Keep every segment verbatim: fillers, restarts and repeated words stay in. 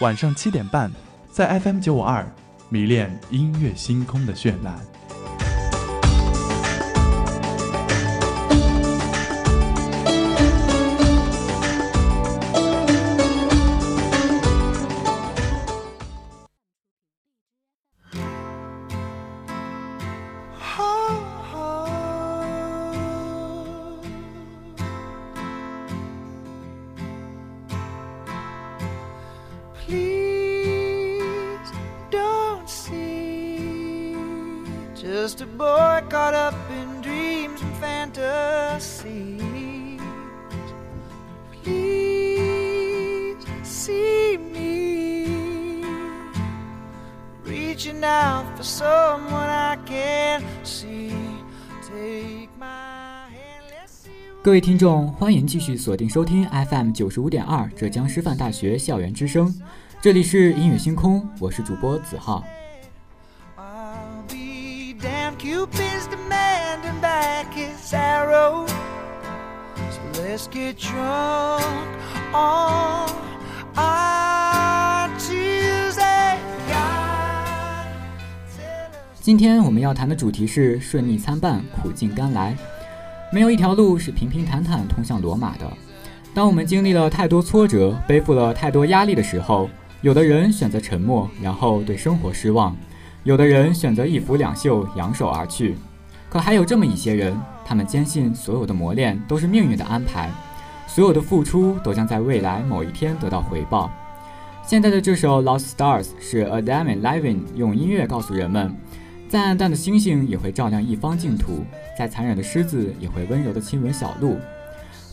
晚上七点半，在 F M 九五二迷恋音乐星空的绚烂。Just a boy caught up in dreams and fantasies. Please see me reaching out for someone I can't see. Take my hand, let's see. 各位听众，欢迎继续锁定收听 F M 九十五点二浙江师范大学校园之声，这里是音乐星空，我是主播子浩。Cupid's demanding back his arrow. So let's get drunk on our Tuesday. God, tell us. 今天我们要谈的主题是顺逆参半，苦尽甘来。没有一条路是平平坦坦通向罗马的。当我们经历了太多挫折，背负了太多压力的时候，有的人选择沉默，然后对生活失望。有的人选择一拂两袖，扬手而去，可还有这么一些人，他们坚信所有的磨练都是命运的安排，所有的付出都将在未来某一天得到回报。现在的这首 Lost Stars 是 Adam Levine 用音乐告诉人们，再暗淡的星星也会照亮一方净土，再残忍的狮子也会温柔地亲吻小鹿。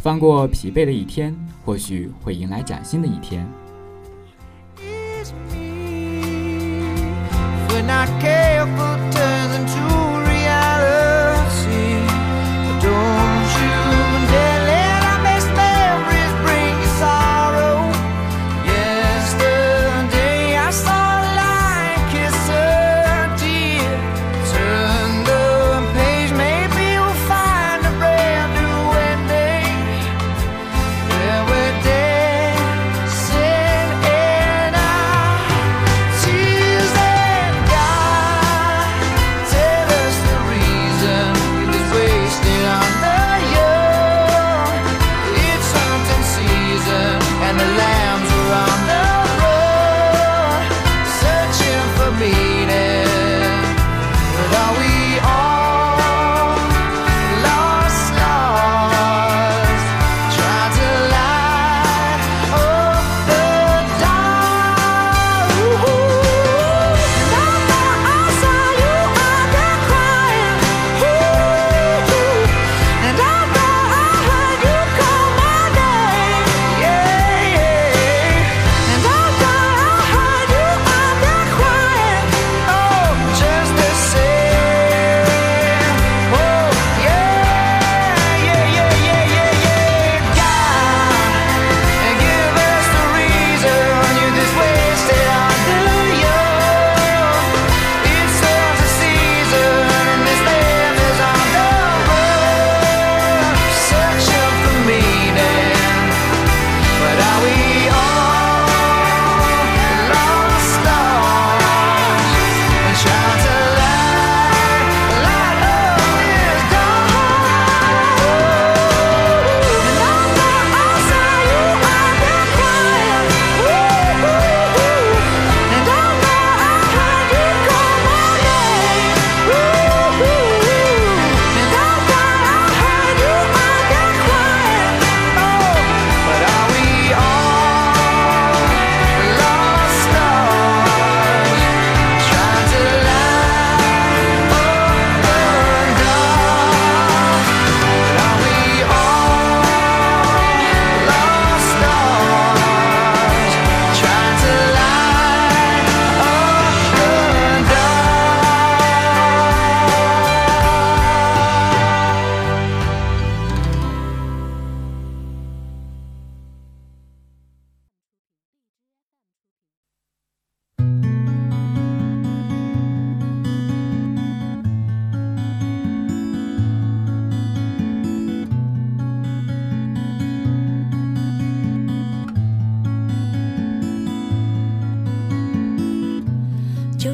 翻过疲惫的一天，或许会迎来崭新的一天。Not careful turns into reality. But don't you dare let our best memories bring you sorrow. Yesterday I saw a lion kiss a deer. Turn the page, maybe we'll find a brand new ending where we're dancing in our tears.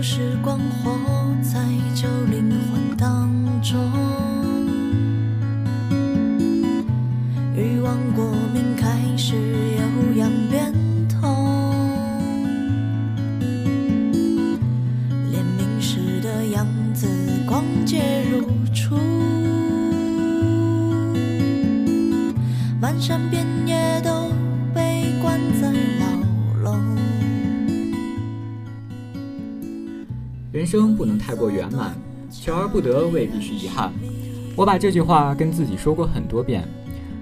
时光活在旧灵魂当中，欲望过敏开始由痒变痛，怜悯时的样子光洁如初，满山遍野都被关在牢笼。人生不能太过圆满，求而不得未必是遗憾。我把这句话跟自己说过很多遍，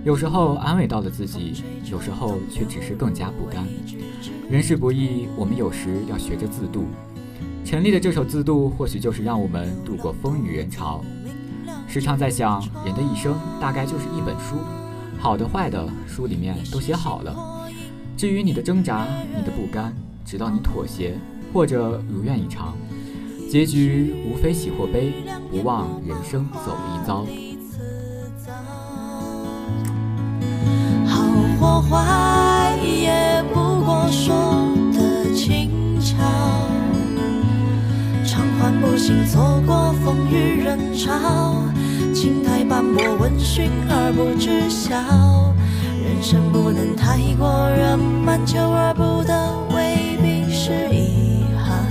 有时候安慰到了自己，有时候却只是更加不甘。人世不易，我们有时要学着自渡。陈粒的这首《自渡》或许就是让我们度过风雨人潮。时常在想，人的一生大概就是一本书，好的坏的书里面都写好了。至于你的挣扎，你的不甘，直到你妥协或者如愿以偿，结局无非喜或悲，不忘人生走一遭。好或坏，也不过说的轻巧，常患不幸错过风雨人潮，青苔斑驳闻讯而不知晓。人生不能太过圆满，求而不得未必是遗憾。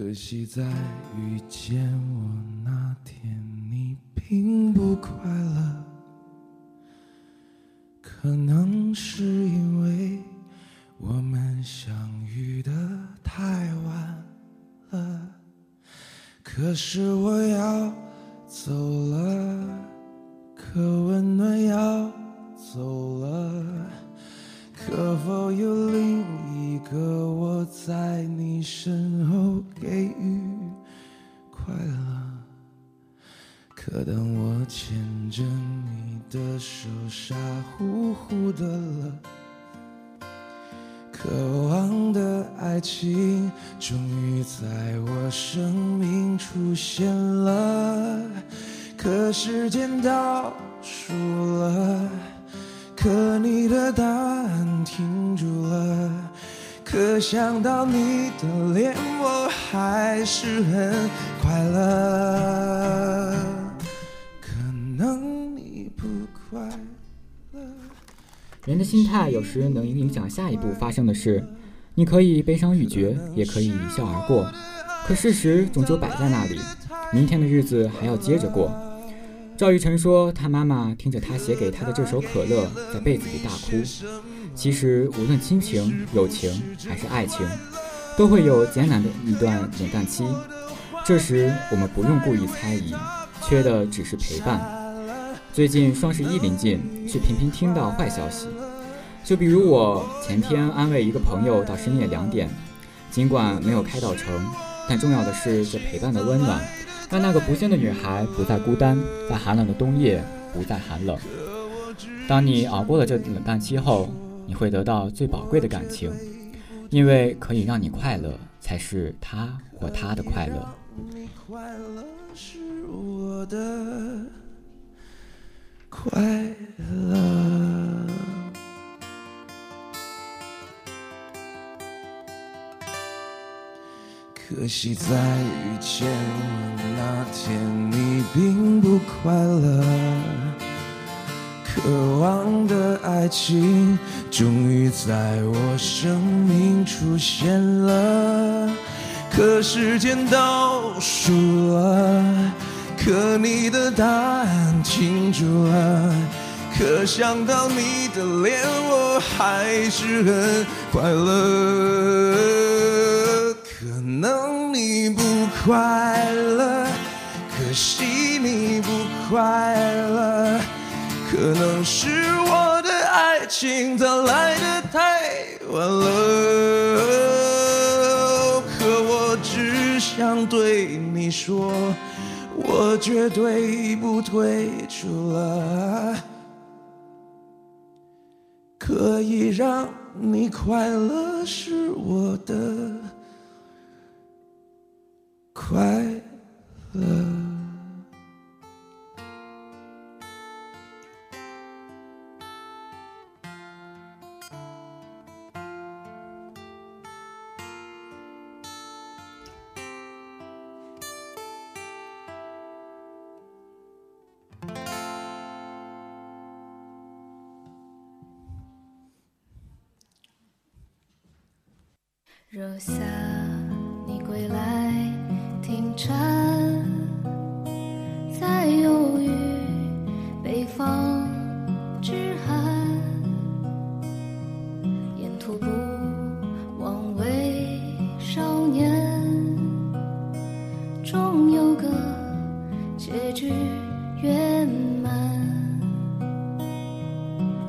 可惜在遇见我那天你并不快乐，可能是因为我们相遇的太晚了。可是我要走了，可温暖要走了，可否有另一个我在你身后给予快乐？可当我牵着你的手傻乎乎的了，渴望的爱情终于在我生命出现了。可时间倒数了，可你的答案停住了，可想到你的脸，我还是很快乐。可能你不快乐。人的心态有时能影响下一步发生的事，你可以悲伤欲绝，也可以一笑而过，可事实终究摆在那里，明天的日子还要接着过。赵一晨说，他妈妈听着他写给他的这首《可乐》，在被子里大哭。其实无论亲情、友情还是爱情，都会有艰难的一段冷淡期，这时我们不用故意猜疑，缺的只是陪伴。最近双十一临近，却频频听到坏消息，就比如我前天安慰一个朋友到深夜两点，尽管没有开到成，但重要的是这陪伴的温暖，让那个不幸的女孩不再孤单，在寒冷的冬夜不再寒冷。当你熬过了这冷淡期后，你会得到最宝贵的感情，因为可以让你快乐，才是他或他的快乐。快乐是我的快乐。可惜在遇见我那天，你并不快乐。渴望的爱情终于在我生命出现了，可时间倒数了，可你的答案停住了，可想到你的脸，我还是很快乐。可能你不快乐，可惜你不快乐，可能是我的爱情它来得太晚了，可我只想对你说，我绝对不退出了，可以让你快乐是我的快乐。若夏你归来停船，在忧郁北方之寒，沿途不枉为少年，终有个结局圆满。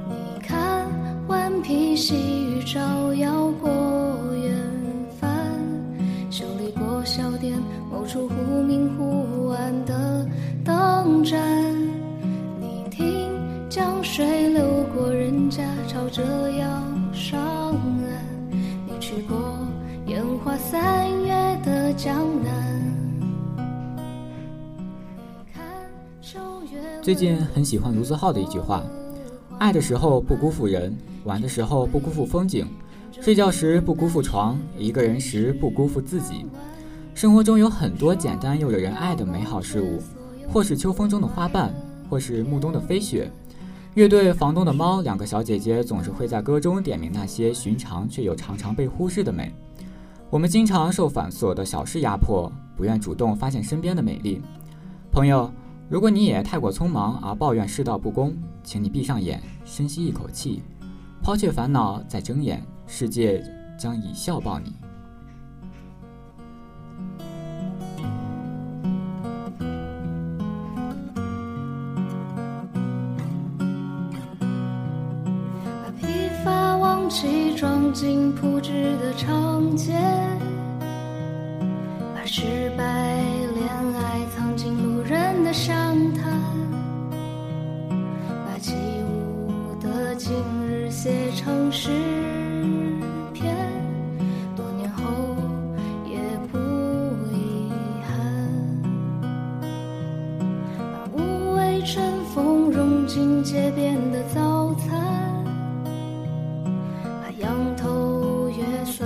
你看顽皮细雨照耀过小店，某处忽明忽暗的灯盏，你听江水流过人家，吵着要上岸。你去过烟花三月的江南。最近很喜欢卢思浩的一句话，爱的时候不辜负人，玩的时候不辜负风景，睡觉时不辜负床，一个人时不辜负自己。生活中有很多简单又惹人爱的美好事物，或是秋风中的花瓣，或是暮冬的飞雪。乐队房东的猫两个小姐姐总是会在歌中点明那些寻常却又常常被忽视的美。我们经常受繁琐的小事压迫，不愿主动发现身边的美丽。朋友，如果你也太过匆忙而抱怨世道不公，请你闭上眼，深吸一口气，抛却烦恼，再睁眼，世界将以笑报你。西装进铺纸的长街，把失败恋爱藏进路人的商谈，把起舞的今日写成诗篇，多年后也不遗憾，把无畏春风融进街边的早餐，仰头月色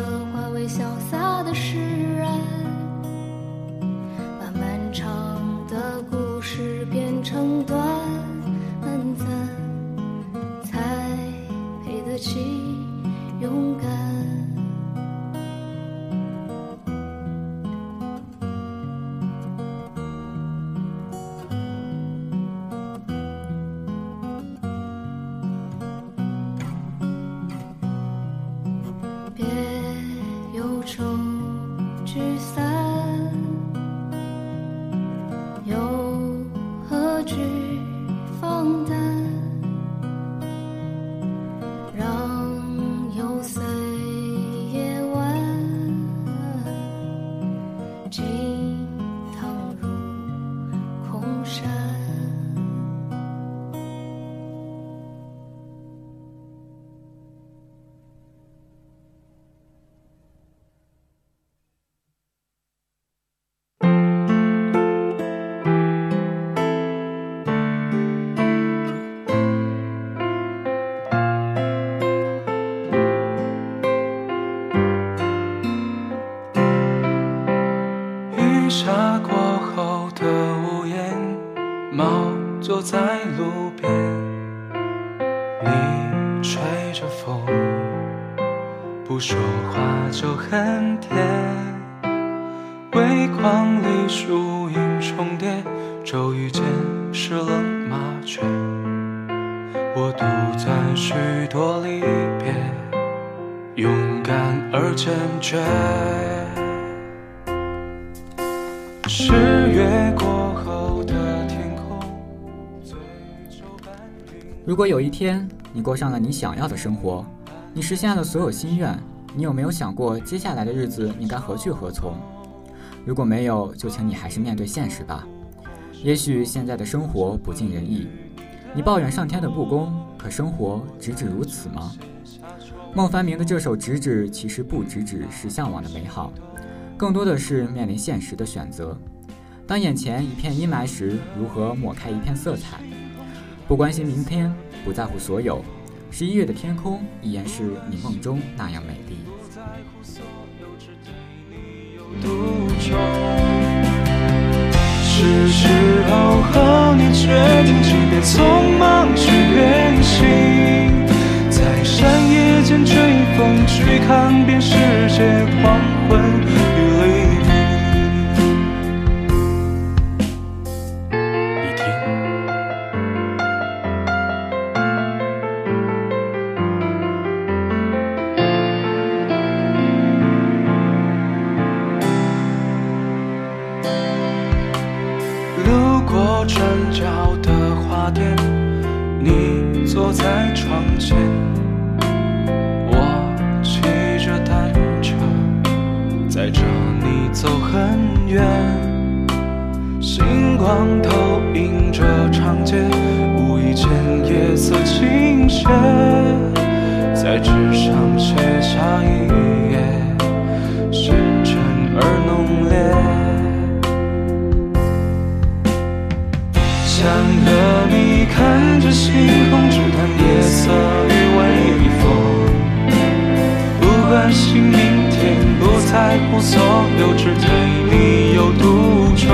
不说话就很甜，微光里树影重叠，骤雨间湿了麻雀。我独占许多离别，勇敢而坚决。十月过后的天空，最旧伴侣。如果有一天你过上了你想要的生活，你实现了所有心愿，你有没有想过接下来的日子你该何去何从？如果没有，就请你还是面对现实吧。也许现在的生活不尽人意，你抱怨上天的不公，可生活直至如此吗？孟凡明的这首《直指》其实不直指是向往的美好，更多的是面临现实的选择。当眼前一片阴霾时，如何抹开一片色彩？不关心明天，不在乎所有，十一月的天空依然是你梦中那样美丽。是时候和你决定，即便匆忙去远行，在山野间追风，去看遍世界黄昏与黎明。你听，路过转角的花店，你坐在窗前。带着你走很远，星光投影着长街，无意间夜色倾斜，在纸上写下一页深沉而浓烈。想和你看着星空，只谈夜色与微风，不关心明不在乎所有，只对你有独钟。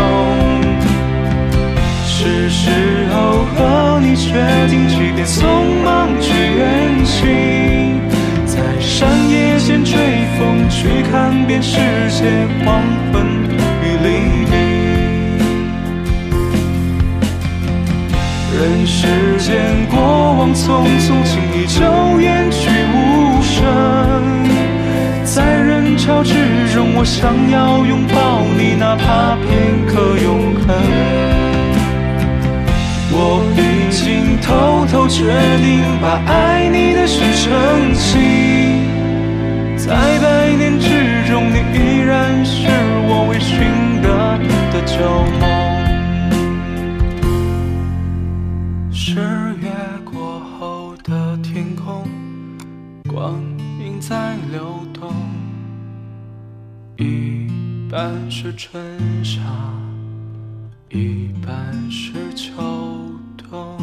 是时候和你决定，即便匆忙去远行，在山野间追风，去看遍世界黄昏与黎明。人世间过往匆匆，轻易就远去无声，在人潮之中，我想要拥抱你，哪怕片刻永恒。我已经偷偷决定，把爱你的事撑起，在百年之中，你依然是我微醺的的旧梦。十月过后的天空，光在流动，一半是春夏，一半是秋冬。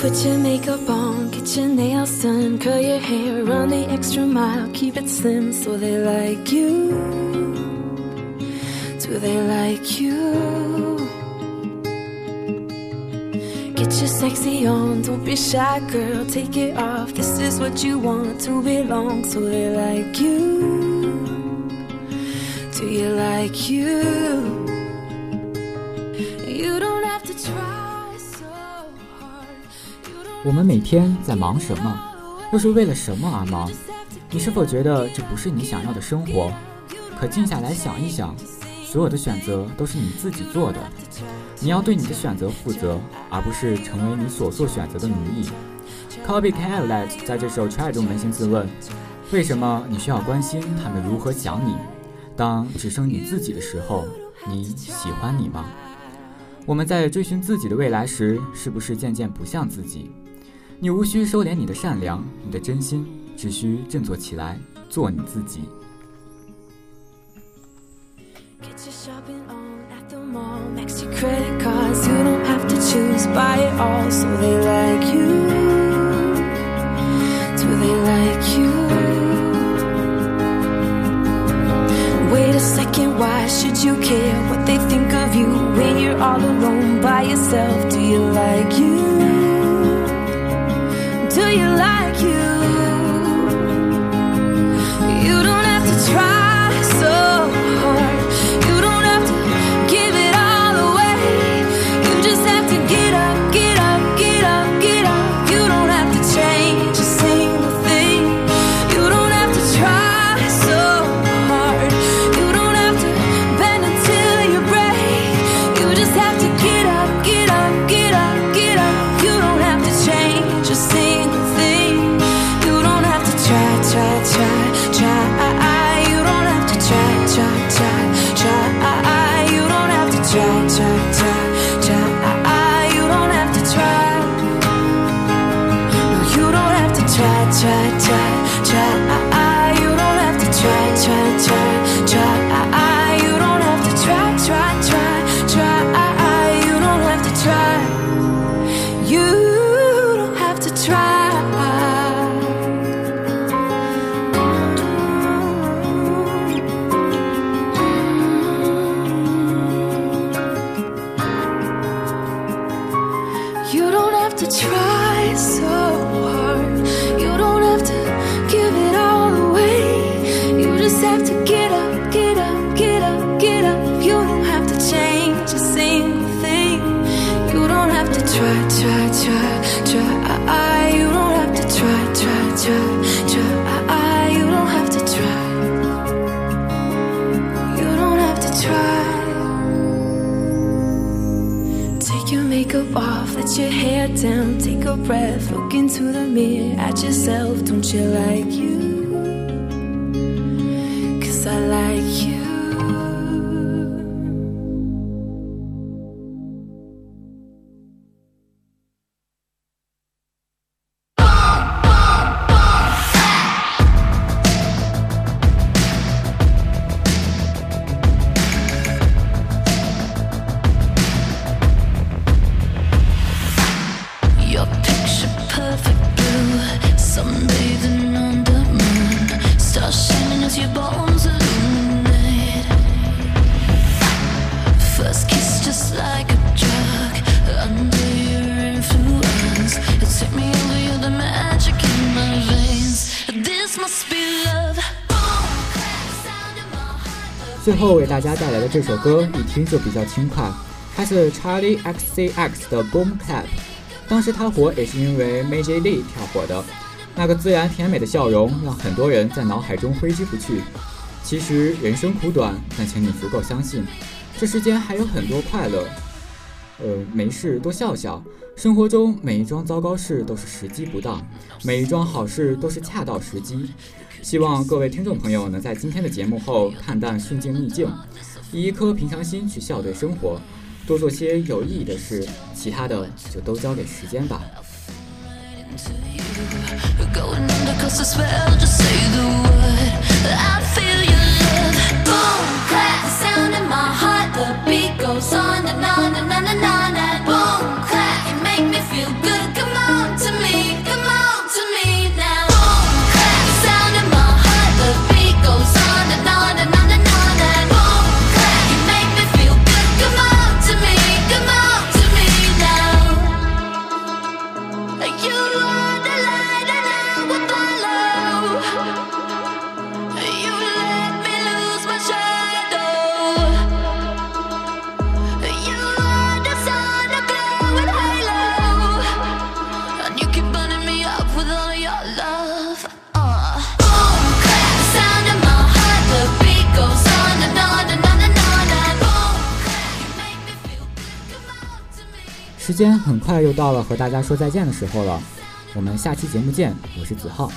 Put your makeup on, get your nails done, curl your hair, run the extra mile, keep it slim so they like you, do they like you? Get your sexy on, don't be shy girl, take it off, this is what you want, to belong, so they like you, do you like you? You don't have to try。我们每天在忙什么，又是为了什么而忙？你是否觉得这不是你想要的生活？可静下来想一想，所有的选择都是你自己做的，你要对你的选择负责，而不是成为你所做选择的奴役。Colbie Caillat 在这首《Try》中扪心自问：为什么你需要关心他们如何想你？当只剩你自己的时候，你喜欢你吗？我们在追寻自己的未来时，是不是渐渐不像自己？你无需收敛你的善良，你的真心，只需振作起来，做你自己。thinking, why should you care what they think of you when you're all alone by yourself? Do you like you? Do you like you? You don't have to try so hard. You don't have to give it all away. You just have to get up, get up, get up, get up. You don't have to change a single thing. You don't have to try so hard. You don't have to bend until you break. You just have to get up, get up, get up, get up. You don't have to change a single thing. You don't have to try, try, try, try. You don't have to try, try, try, try. You don't have to try, try, try, try. You don't have to try. No, you don't have to try, try, try, try. You don't have to try, try, try, try. You don't have to try, try, try, try. You don't have to try. You don't have to try. You don't have to try so hard. You don't have to give it all away. You just have to get up, get up, get up, get up. You don't have to change a single thing. You don't have to try, try, try, try. You don't have to try, try, try, try. You don't have to try. You don't have to try. Take your makeup off, let your hair down, take a breath, look into the mirror at yourself. Don't you like you? Cause I like you. Your picture perfect blue, sunbathing on the moon, stars shining as your bones illuminate. First kiss just like a drug, under your influence, it took me over you, the magic in my veins. This must be love. Boom clap, sound in my heart. 最后为大家带来的这首歌一听就比较轻快，它是 Charlie X C X 的 Boom Clap。当时他火也是因为 M J Lee 跳火的，那个自然甜美的笑容让很多人在脑海中挥之不去。其实人生苦短，但请你足够相信，这世间还有很多快乐。呃，没事多笑笑，生活中每一桩糟糕事都是时机不当，每一桩好事都是恰到时机。希望各位听众朋友能在今天的节目后看淡顺境逆境，以一颗平常心去笑对生活。多做些有意义的事，其他的就都交给时间吧。时间很快又到了和大家说再见的时候了，我们下期节目见，我是子浩。